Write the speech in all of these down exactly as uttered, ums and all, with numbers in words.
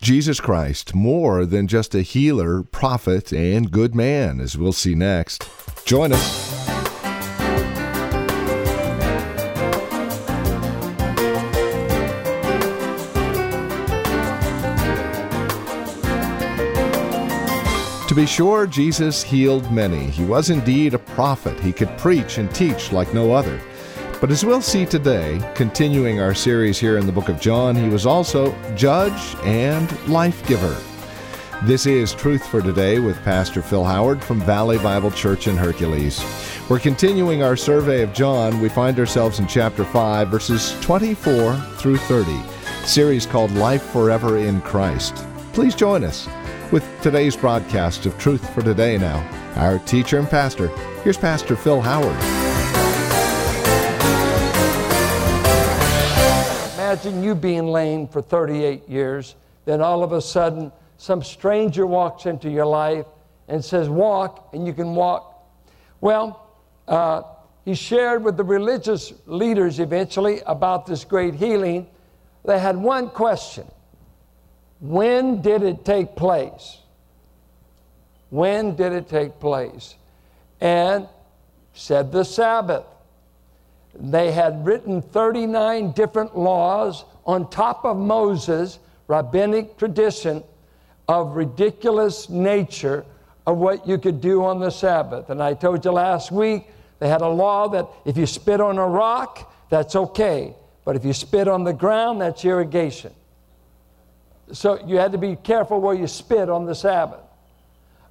Jesus Christ more than just a healer, prophet, and good man, as we'll see next. Join us. To be sure, Jesus healed many. He was indeed a prophet. He could preach and teach like no other. But as we'll see today, continuing our series here in the book of John, he was also judge and life-giver. This is Truth for Today with Pastor Phil Howard from Valley Bible Church in Hercules. We're continuing our survey of John. We find ourselves in chapter five, verses twenty-four through thirty, a series called Life Forever in Christ. Please join us with today's broadcast of Truth for Today now. Our teacher and pastor, here's Pastor Phil Howard. Imagine you being lame for thirty-eight years, then all of a sudden some stranger walks into your life and says, walk, and you can walk. Well, uh, he shared with the religious leaders eventually about this great healing. They had one question. When did it take place? When did it take place? And said the Sabbath. They had written thirty-nine different laws on top of Moses' rabbinic tradition of ridiculous nature of what you could do on the Sabbath. And I told you last week, they had a law that if you spit on a rock, that's okay. But if you spit on the ground, that's irrigation. So you had to be careful where you spit on the Sabbath.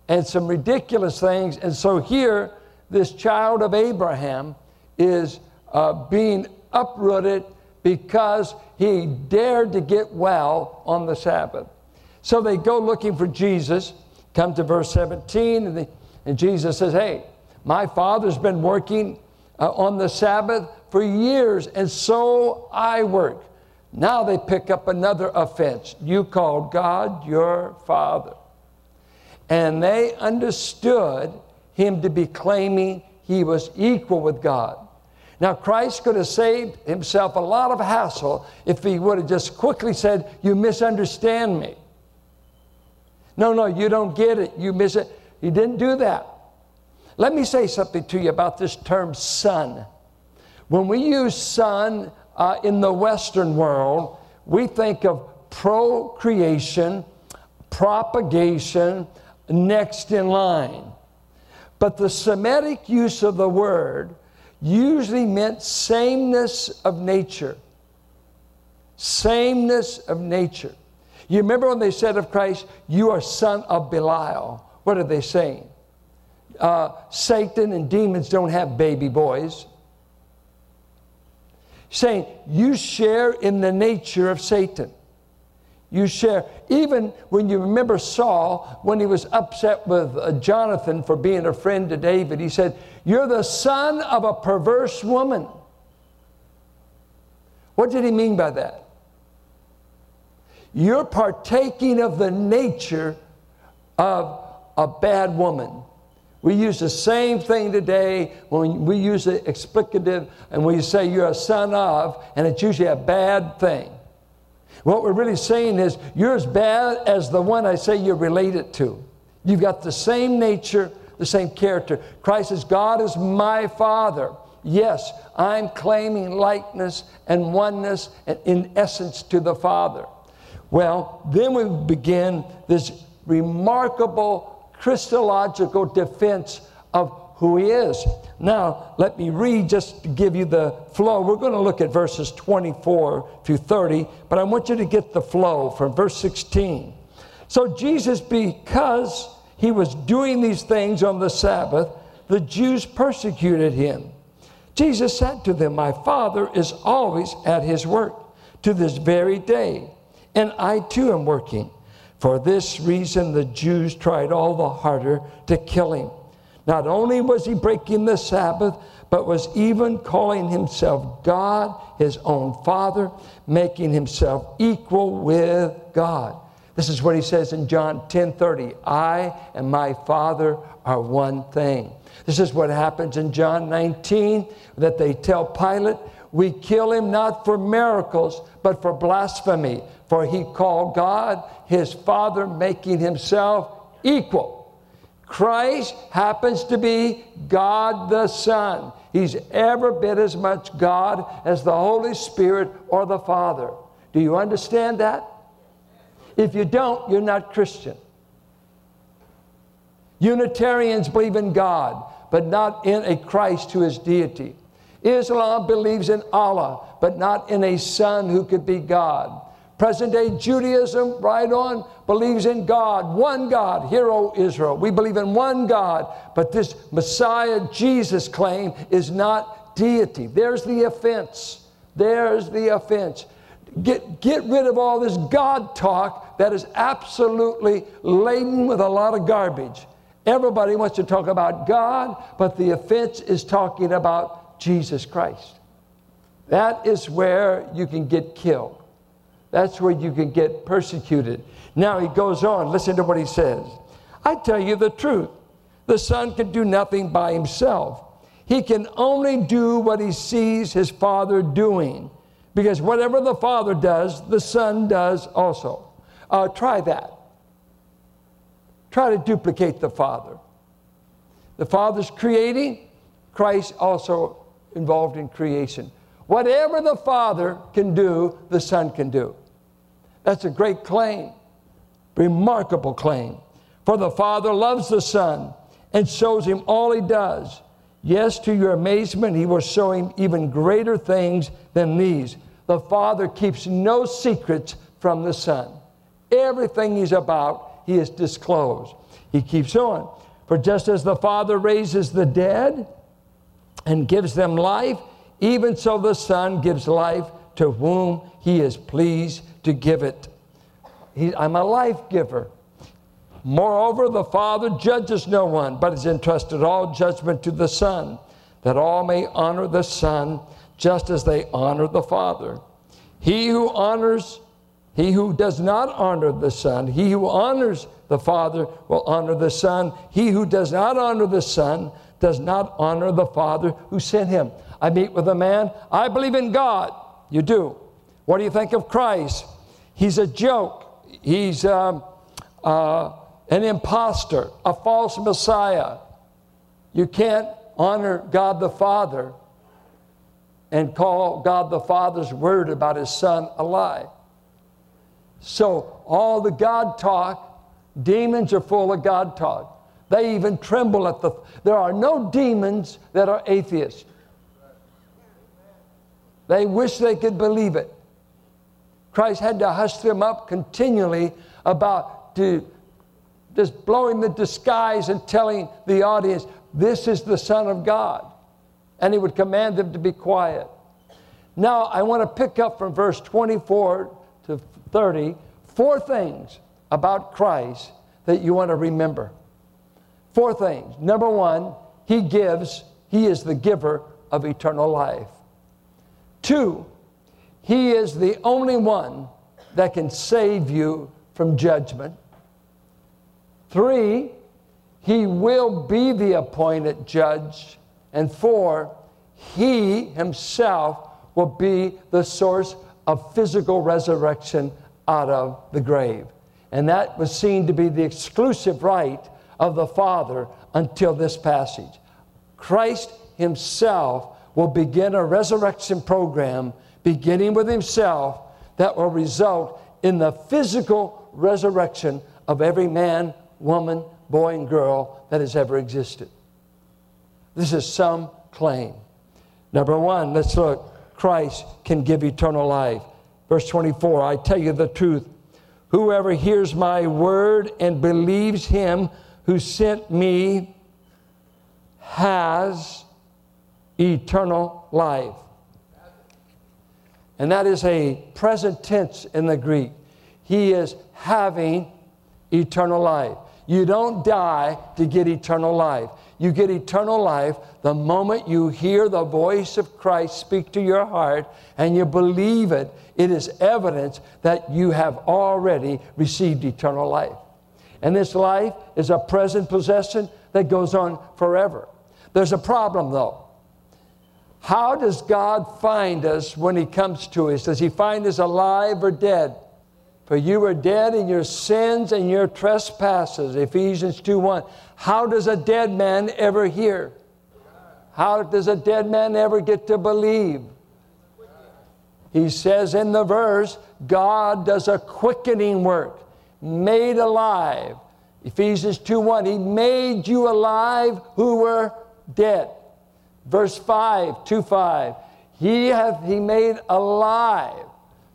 And some ridiculous things. And so here, this child of Abraham is Uh, being uprooted because he dared to get well on the Sabbath. So they go looking for Jesus, come to verse seventeen, and, they, and Jesus says, hey, my Father's been working uh, on the Sabbath for years, and so I work. Now they pick up another offense. You called God your Father. And they understood him to be claiming he was equal with God. Now, Christ could have saved himself a lot of hassle if he would have just quickly said, you misunderstand me. No, no, you don't get it. You miss it. He didn't do that. Let me say something to you about this term son. When we use son uh, in the Western world, we think of procreation, propagation, next in line. But the Semitic use of the word usually meant sameness of nature. Sameness of nature. You remember when they said of Christ, you are son of Belial. What are they saying? Uh, Satan and demons don't have baby boys. Saying, you share in the nature of Satan. You share, even when you remember Saul, when he was upset with uh, Jonathan for being a friend to David, he said, you're the son of a perverse woman. What did he mean by that? You're partaking of the nature of a bad woman. We use the same thing today when we use the explicative and we say you're a son of, and it's usually a bad thing. What we're really saying is you're as bad as the one I say you're related to. You've got the same nature, the same character. Christ says, God is my Father. Yes, I'm claiming likeness and oneness and in essence to the Father. Well, then we begin this remarkable Christological defense of who he is. Now, let me read just to give you the flow. We're going to look at verses twenty-four through thirty, but I want you to get the flow from verse sixteen. So Jesus, because he was doing these things on the Sabbath, the Jews persecuted him. Jesus said to them, my Father is always at his work to this very day, and I too am working. For this reason, the Jews tried all the harder to kill him. Not only was he breaking the Sabbath, but was even calling himself God, his own Father, making himself equal with God. This is what he says in John ten thirty. I and my Father are one thing. This is what happens in John nineteen, that they tell Pilate, we kill him not for miracles, but for blasphemy. For he called God his Father, making himself equal. Christ happens to be God the Son. He's ever been as much God as the Holy Spirit or the Father. Do you understand that? If you don't, you're not Christian. Unitarians believe in God, but not in a Christ who is deity. Islam believes in Allah, but not in a son who could be God. Present-day Judaism, right on, believes in God, one God. Hear, O Israel, we believe in one God, but this Messiah Jesus claim is not deity. There's the offense. There's the offense. Get, get rid of all this God talk that is absolutely laden with a lot of garbage. Everybody wants to talk about God, but the offense is talking about Jesus Christ. That is where you can get killed. That's where you can get persecuted. Now he goes on. Listen to what he says. I tell you the truth. The Son can do nothing by himself. He can only do what he sees his Father doing. Because whatever the Father does, the Son does also. Uh, try that. Try to duplicate the Father. The Father's creating. Christ also involved in creation. Whatever the Father can do, the Son can do. That's a great claim. Remarkable claim. For the Father loves the Son and shows him all he does. Yes, to your amazement, he will show him even greater things than these. The Father keeps no secrets from the Son. Everything he's about, he has disclosed. He keeps on. For just as the Father raises the dead and gives them life, even so the Son gives life to whom he is pleased to give it. He, I'm a life giver. Moreover, the Father judges no one, but has entrusted all judgment to the Son, that all may honor the Son just as they honor the Father. He who honors, he who does not honor the Son, he who honors the Father will honor the Son. He who does not honor the Son does not honor the Father who sent him. I meet with a man, I believe in God. You do. What do you think of Christ? He's a joke. He's um, uh, an imposter, a false Messiah. You can't honor God the Father and call God the Father's word about his Son a lie. So all the God talk, demons are full of God talk. They even tremble at the, there are no demons that are atheists. They wish they could believe it. Christ had to hush them up continually about to just blowing the disguise and telling the audience, this is the Son of God. And he would command them to be quiet. Now, I want to pick up from verse twenty-four to thirty, four things about Christ that you want to remember. Four things. Number one, he gives, he is the giver of eternal life. Two, he is the only one that can save you from judgment. Three, he will be the appointed judge. And four, he himself will be the source of physical resurrection out of the grave. And that was seen to be the exclusive right of the Father until this passage. Christ himself will begin a resurrection program, beginning with himself, that will result in the physical resurrection of every man, woman, boy, and girl that has ever existed. This is some claim. Number one, let's look. Christ can give eternal life. Verse twenty-four, I tell you the truth. Whoever hears my word and believes him who sent me has eternal life. And that is a present tense in the Greek. He is having eternal life. You don't die to get eternal life. You get eternal life the moment you hear the voice of Christ speak to your heart and you believe it. It is evidence that you have already received eternal life. And this life is a present possession that goes on forever. There's a problem, though. How does God find us when he comes to us? Does he find us alive or dead? For you were dead in your sins and your trespasses. Ephesians two one. How does a dead man ever hear? How does a dead man ever get to believe? He says in the verse, God does a quickening work, made alive. Ephesians two one, He made you alive who were dead. Verse five, two five, He hath He made alive.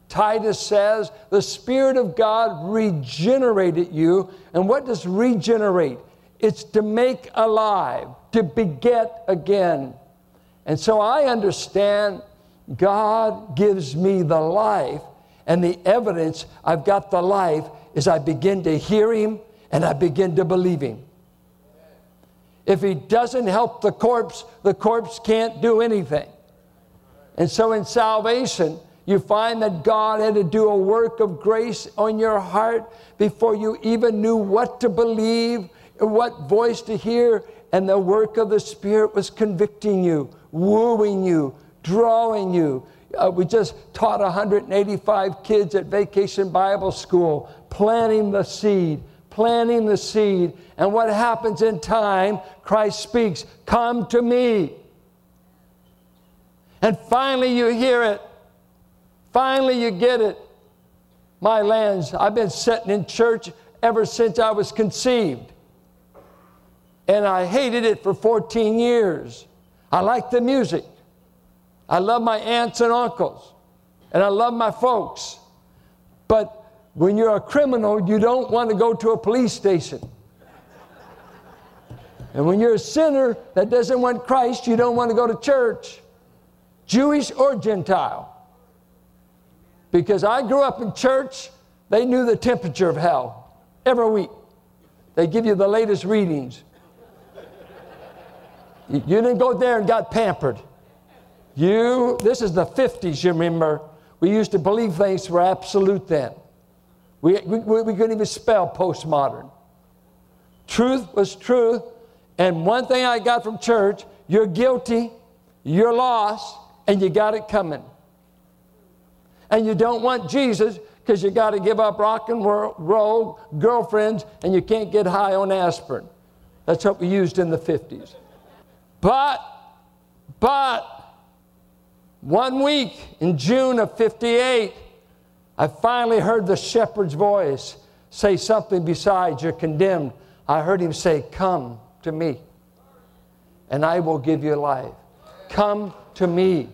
Titus says, the Spirit of God regenerated you. And what does regenerate? It's to make alive, to beget again. And so I understand God gives me the life, and the evidence I've got the life is I begin to hear Him and I begin to believe Him. If He doesn't help the corpse, the corpse can't do anything. And so in salvation, you find that God had to do a work of grace on your heart before you even knew what to believe, what voice to hear, and the work of the Spirit was convicting you, wooing you, drawing you. Uh, we just taught one hundred eighty-five kids at Vacation Bible School, planting the seed, planting the seed. And what happens in time? Christ speaks, "Come to me." And finally you hear it. Finally you get it. My lands, I've been sitting in church ever since I was conceived. And I hated it for fourteen years. I liked the music. I love my aunts and uncles, and I love my folks. But when you're a criminal, you don't want to go to a police station. And when you're a sinner that doesn't want Christ, you don't want to go to church, Jewish or Gentile. Because I grew up in church, they knew the temperature of hell every week. They give you the latest readings. You didn't go there and got pampered. You, this is the fifties, you remember. We used to believe things were absolute then. We, we, we couldn't even spell postmodern. Truth was truth. And one thing I got from church, you're guilty, you're lost, and you got it coming. And you don't want Jesus because you got to give up rock and roll, girlfriends, and you can't get high on aspirin. That's what we used in the fifties. But, but, one week in June of fifty-eight, I finally heard the shepherd's voice say something besides, "You're condemned." I heard him say, "Come to me, and I will give you life. Come to me.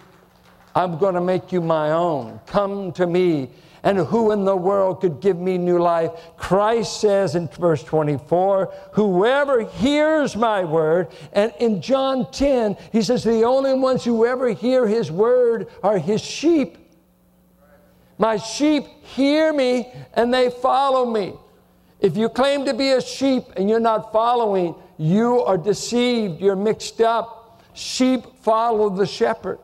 I'm going to make you my own. Come to me." And who in the world could give me new life? Christ says in verse twenty-four, whoever hears my word, and in John ten, he says the only ones who ever hear his word are his sheep. My sheep hear me and they follow me. If you claim to be a sheep and you're not following, you are deceived, you're mixed up. Sheep follow the shepherd.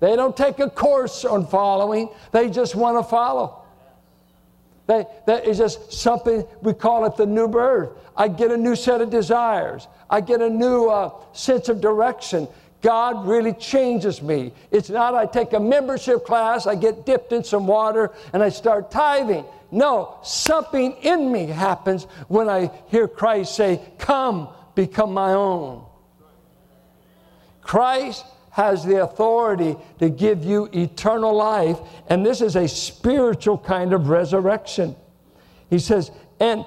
They don't take a course on following. They just want to follow. They, that is just something, we call it the new birth. I get a new set of desires. I get a new uh, sense of direction. God really changes me. It's not I take a membership class, I get dipped in some water, and I start tithing. No, something in me happens when I hear Christ say, "Come, become my own." Christ has the authority to give you eternal life. And this is a spiritual kind of resurrection. He says, and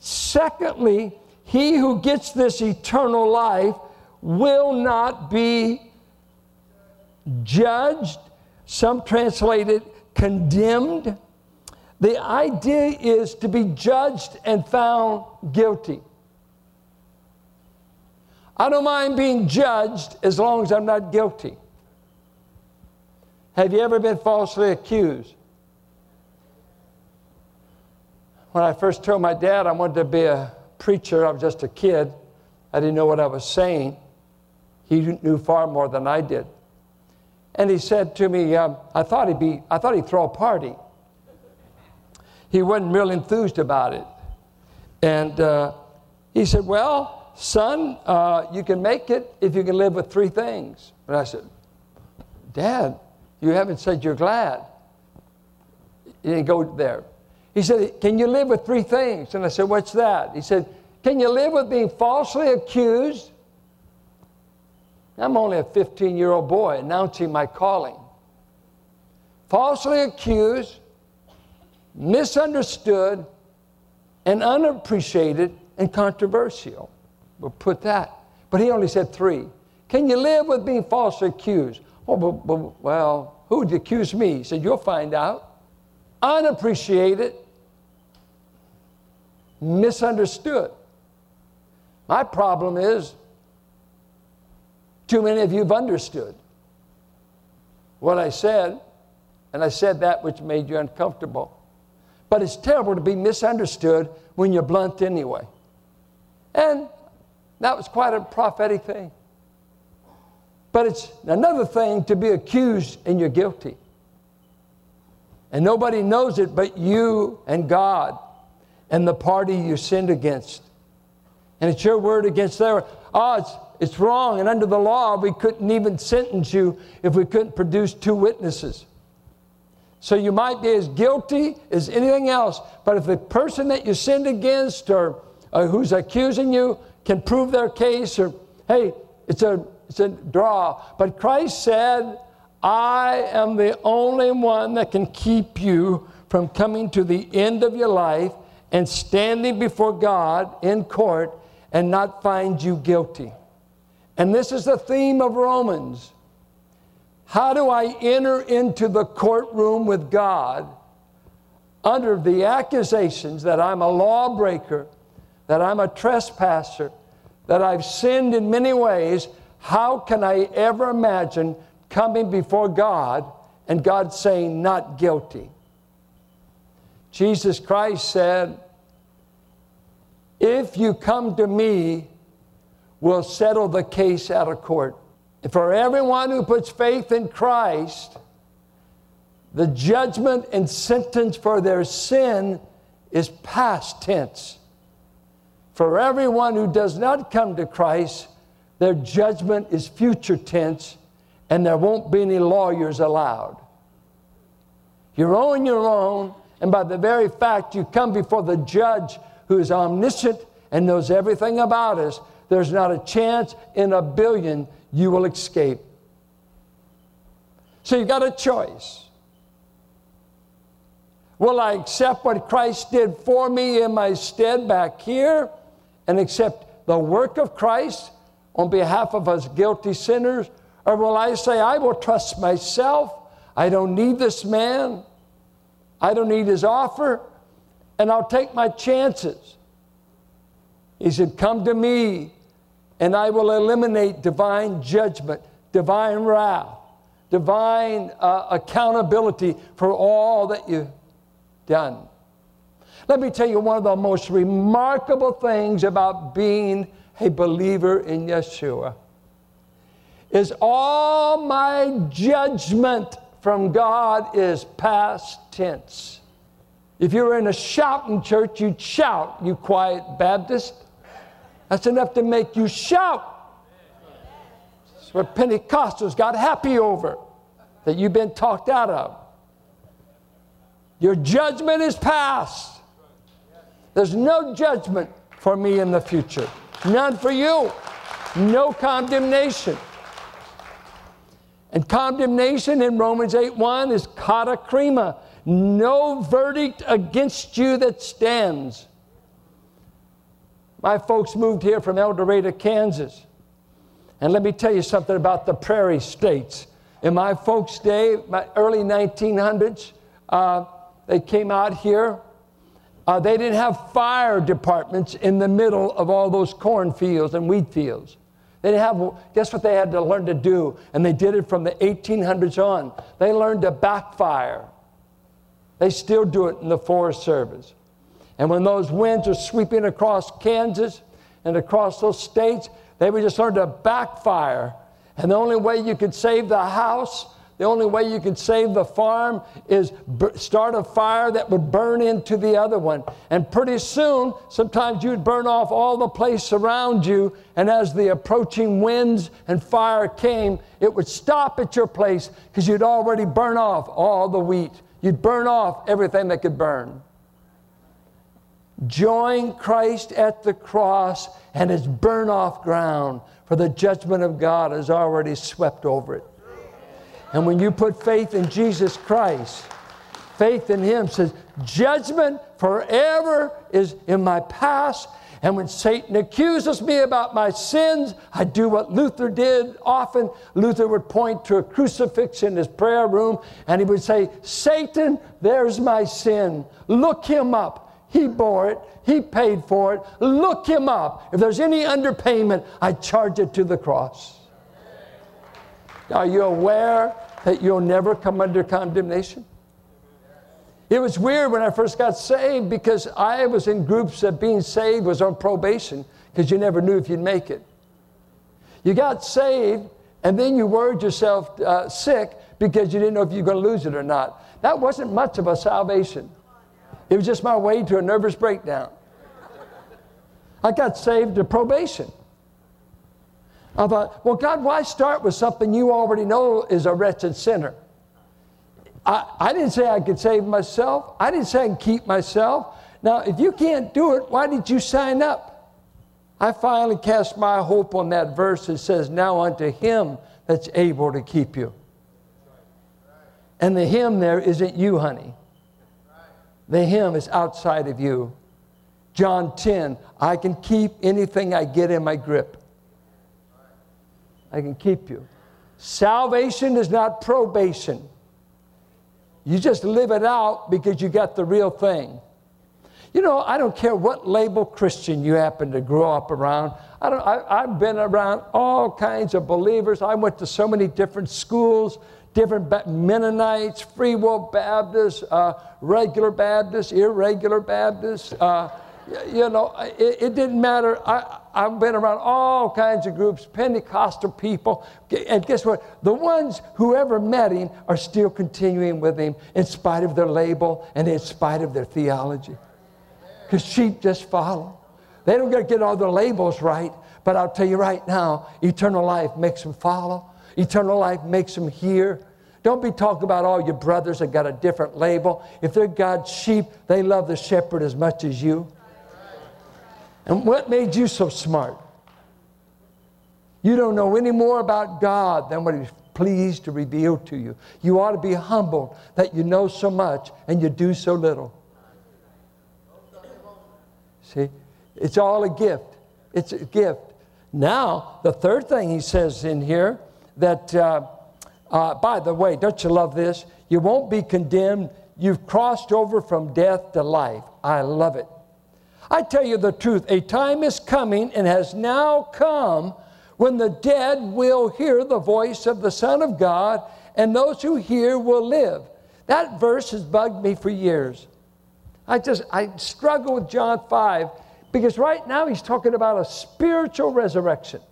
secondly, he who gets this eternal life will not be judged. Some translate it condemned. The idea is to be judged and found guilty. I don't mind being judged as long as I'm not guilty. Have you ever been falsely accused? When I first told my dad I wanted to be a preacher, I was just a kid. I didn't know what I was saying. He knew far more than I did. And he said to me, um, I thought he'd be, I thought he'd throw a party. He wasn't real enthused about it. And uh, he said, well, son, uh, you can make it if you can live with three things. And I said, Dad, you haven't said you're glad. He didn't go there. He said, can you live with three things? And I said, what's that? He said, can you live with being falsely accused? I'm only a fifteen-year-old boy announcing my calling. Falsely accused, misunderstood, and unappreciated, and controversial. We'll put that. But he only said three. Can you live with being falsely accused? Oh, but, but, well, who would accuse me? He said, you'll find out. Unappreciated, misunderstood. My problem is too many of you have understood what I said, and I said that which made you uncomfortable. But it's terrible to be misunderstood when you're blunt anyway. And that was quite a prophetic thing. But it's another thing to be accused and you're guilty. And nobody knows it but you and God and the party you sinned against. And it's your word against their odds. It's wrong. And under the law, we couldn't even sentence you if we couldn't produce two witnesses. So you might be as guilty as anything else, but if the person that you sinned against or, or who's accusing you can prove their case, or, hey, it's a, it's a draw. But Christ said, I am the only one that can keep you from coming to the end of your life and standing before God in court and not find you guilty. And this is the theme of Romans. How do I enter into the courtroom with God under the accusations that I'm a lawbreaker, that I'm a trespasser, that I've sinned in many ways? How can I ever imagine coming before God and God saying, not guilty? Jesus Christ said, if you come to me, we'll settle the case out of court. For everyone who puts faith in Christ, the judgment and sentence for their sin is past tense. For everyone who does not come to Christ, their judgment is future tense, and there won't be any lawyers allowed. You're on your own, and by the very fact you come before the judge who is omniscient and knows everything about us, there's not a chance in a billion you will escape. So you've got a choice. Will I accept what Christ did for me in my stead back here and accept the work of Christ on behalf of us guilty sinners? Or will I say, I will trust myself. I don't need this man. I don't need his offer. And I'll take my chances. He said, come to me, and I will eliminate divine judgment, divine wrath, divine uh, accountability for all that you've done. Let me tell you one of the most remarkable things about being a believer in Yeshua is all my judgment from God is past tense. If you were in a shouting church, you'd shout, you quiet Baptist. That's enough to make you shout. That's what Pentecostals got happy over, that you've been talked out of. Your judgment is past. There's no judgment for me in the future. None for you. No condemnation. And condemnation in Romans eight one is katakrima. No verdict against you that stands. My folks moved here from El Dorado, Kansas. And let me tell you something about the prairie states. In my folks' day, my early nineteen hundreds, uh, they came out here. Uh, they didn't have fire departments in the middle of all those cornfields and wheat fields. They didn't have, guess what they had to learn to do? And they did it from the eighteen hundreds on. They learned to backfire. They still do it in the Forest Service. And when those winds are sweeping across Kansas and across those states, they would just learn to backfire. And the only way you could save the house, the only way you could save the farm is b- start a fire that would burn into the other one. And pretty soon, sometimes you'd burn off all the place around you. And as the approaching winds and fire came, it would stop at your place because you'd already burn off all the wheat. You'd burn off everything that could burn. Join Christ at the cross and it's burn off ground, for the judgment of God has already swept over it. And when you put faith in Jesus Christ, faith in Him says, judgment forever is in my past. And when Satan accuses me about my sins, I do what Luther did often. Luther would point to a crucifix in his prayer room and he would say, Satan, there's my sin. Look him up. He bore it. He paid for it. Look him up. If there's any underpayment, I charge it to the cross. Are you aware that you'll never come under condemnation? It was weird when I first got saved because I was in groups that being saved was on probation because you never knew if you'd make it. You got saved and then you worried yourself uh, sick because you didn't know if you were going to lose it or not. That wasn't much of a salvation. It was just my way to a nervous breakdown. I got saved to probation. I thought, well, God, why start with something you already know is a wretched sinner? I, I didn't say I could save myself. I didn't say I could keep myself. Now, if you can't do it, why did you sign up? I finally cast my hope on that verse that says, now unto Him that's able to keep you. And the Him there isn't you, honey. The Him is outside of you. John ten, I can keep anything I get in my grip. I can keep you. Salvation is not probation. You just live it out because you got the real thing. You know, I don't care what label Christian you happen to grow up around. I don't, I, I've been around all kinds of believers. I went to so many different schools, different Mennonites, Free Will Baptists, uh, regular Baptists, irregular Baptists. Uh, you know, it, it didn't matter. I, I've been around all kinds of groups, Pentecostal people. And guess what? The ones who ever met Him are still continuing with Him in spite of their label and in spite of their theology. Because sheep just follow. They don't get to get all the labels right. But I'll tell you right now, eternal life makes them follow. Eternal life makes them hear. Don't be talking about all your brothers that got a different label. If they're God's sheep, they love the shepherd as much as you. And what made you so smart? You don't know any more about God than what He's pleased to reveal to you. You ought to be humbled that you know so much and you do so little. See, it's all a gift. It's a gift. Now, the third thing he says in here, that, uh, uh, by the way, don't you love this? You won't be condemned. You've crossed over from death to life. I love it. I tell you the truth, a time is coming and has now come when the dead will hear the voice of the Son of God, and those who hear will live. That verse has bugged me for years. I just, I struggle with John five because right now he's talking about a spiritual resurrection.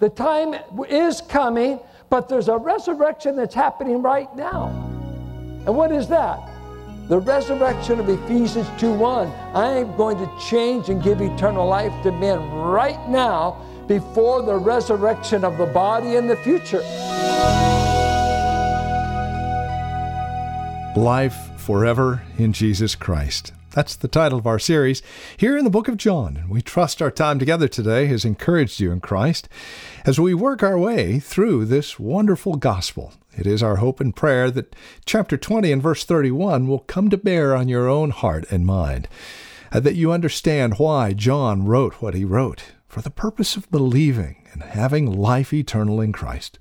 The time is coming, but there's a resurrection that's happening right now. And what is that? The resurrection of Ephesians two one. I am going to change and give eternal life to men right now before the resurrection of the body in the future. Life forever in Jesus Christ. That's the title of our series here in the book of John. We trust our time together today has encouraged you in Christ as we work our way through this wonderful gospel. It is our hope and prayer that chapter twenty and verse thirty-one will come to bear on your own heart and mind, and that you understand why John wrote what he wrote for the purpose of believing and having life eternal in Christ.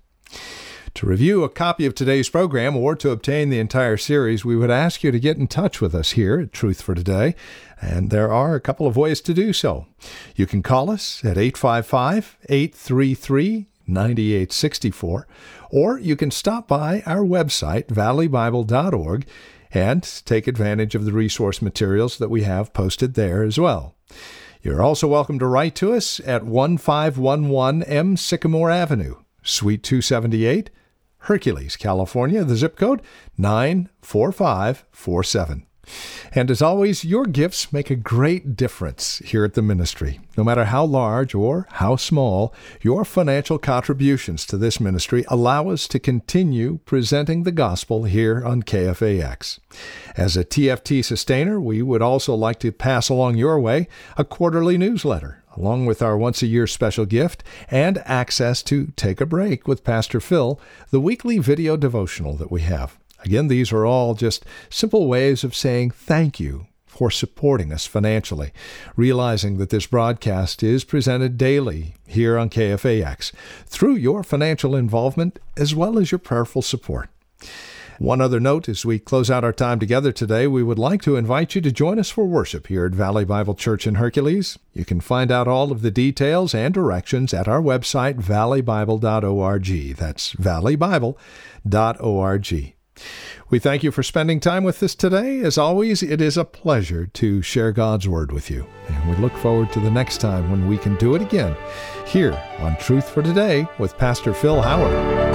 To review a copy of today's program or to obtain the entire series, we would ask you to get in touch with us here at Truth for Today, and there are a couple of ways to do so. You can call us at eight five five, eight three three, nine eight six four, or you can stop by our website, valley bible dot org, and take advantage of the resource materials that we have posted there as well. You're also welcome to write to us at fifteen eleven M Sycamore Avenue, Suite two seventy-eight, Hercules, California, the zip code nine four five four seven. And as always, your gifts make a great difference here at the ministry. No matter how large or how small, your financial contributions to this ministry allow us to continue presenting the gospel here on K F A X. As a T F T sustainer, we would also like to pass along your way a quarterly newsletter, along with our once-a-year special gift and access to Take a Break with Pastor Phil, the weekly video devotional that we have. Again, these are all just simple ways of saying thank you for supporting us financially, realizing that this broadcast is presented daily here on K F A X through your financial involvement as well as your prayerful support. One other note, as we close out our time together today, we would like to invite you to join us for worship here at Valley Bible Church in Hercules. You can find out all of the details and directions at our website, valley bible dot org. That's valley bible dot org. We thank you for spending time with us today. As always, it is a pleasure to share God's Word with you. And we look forward to the next time when we can do it again here on Truth for Today with Pastor Phil Howard.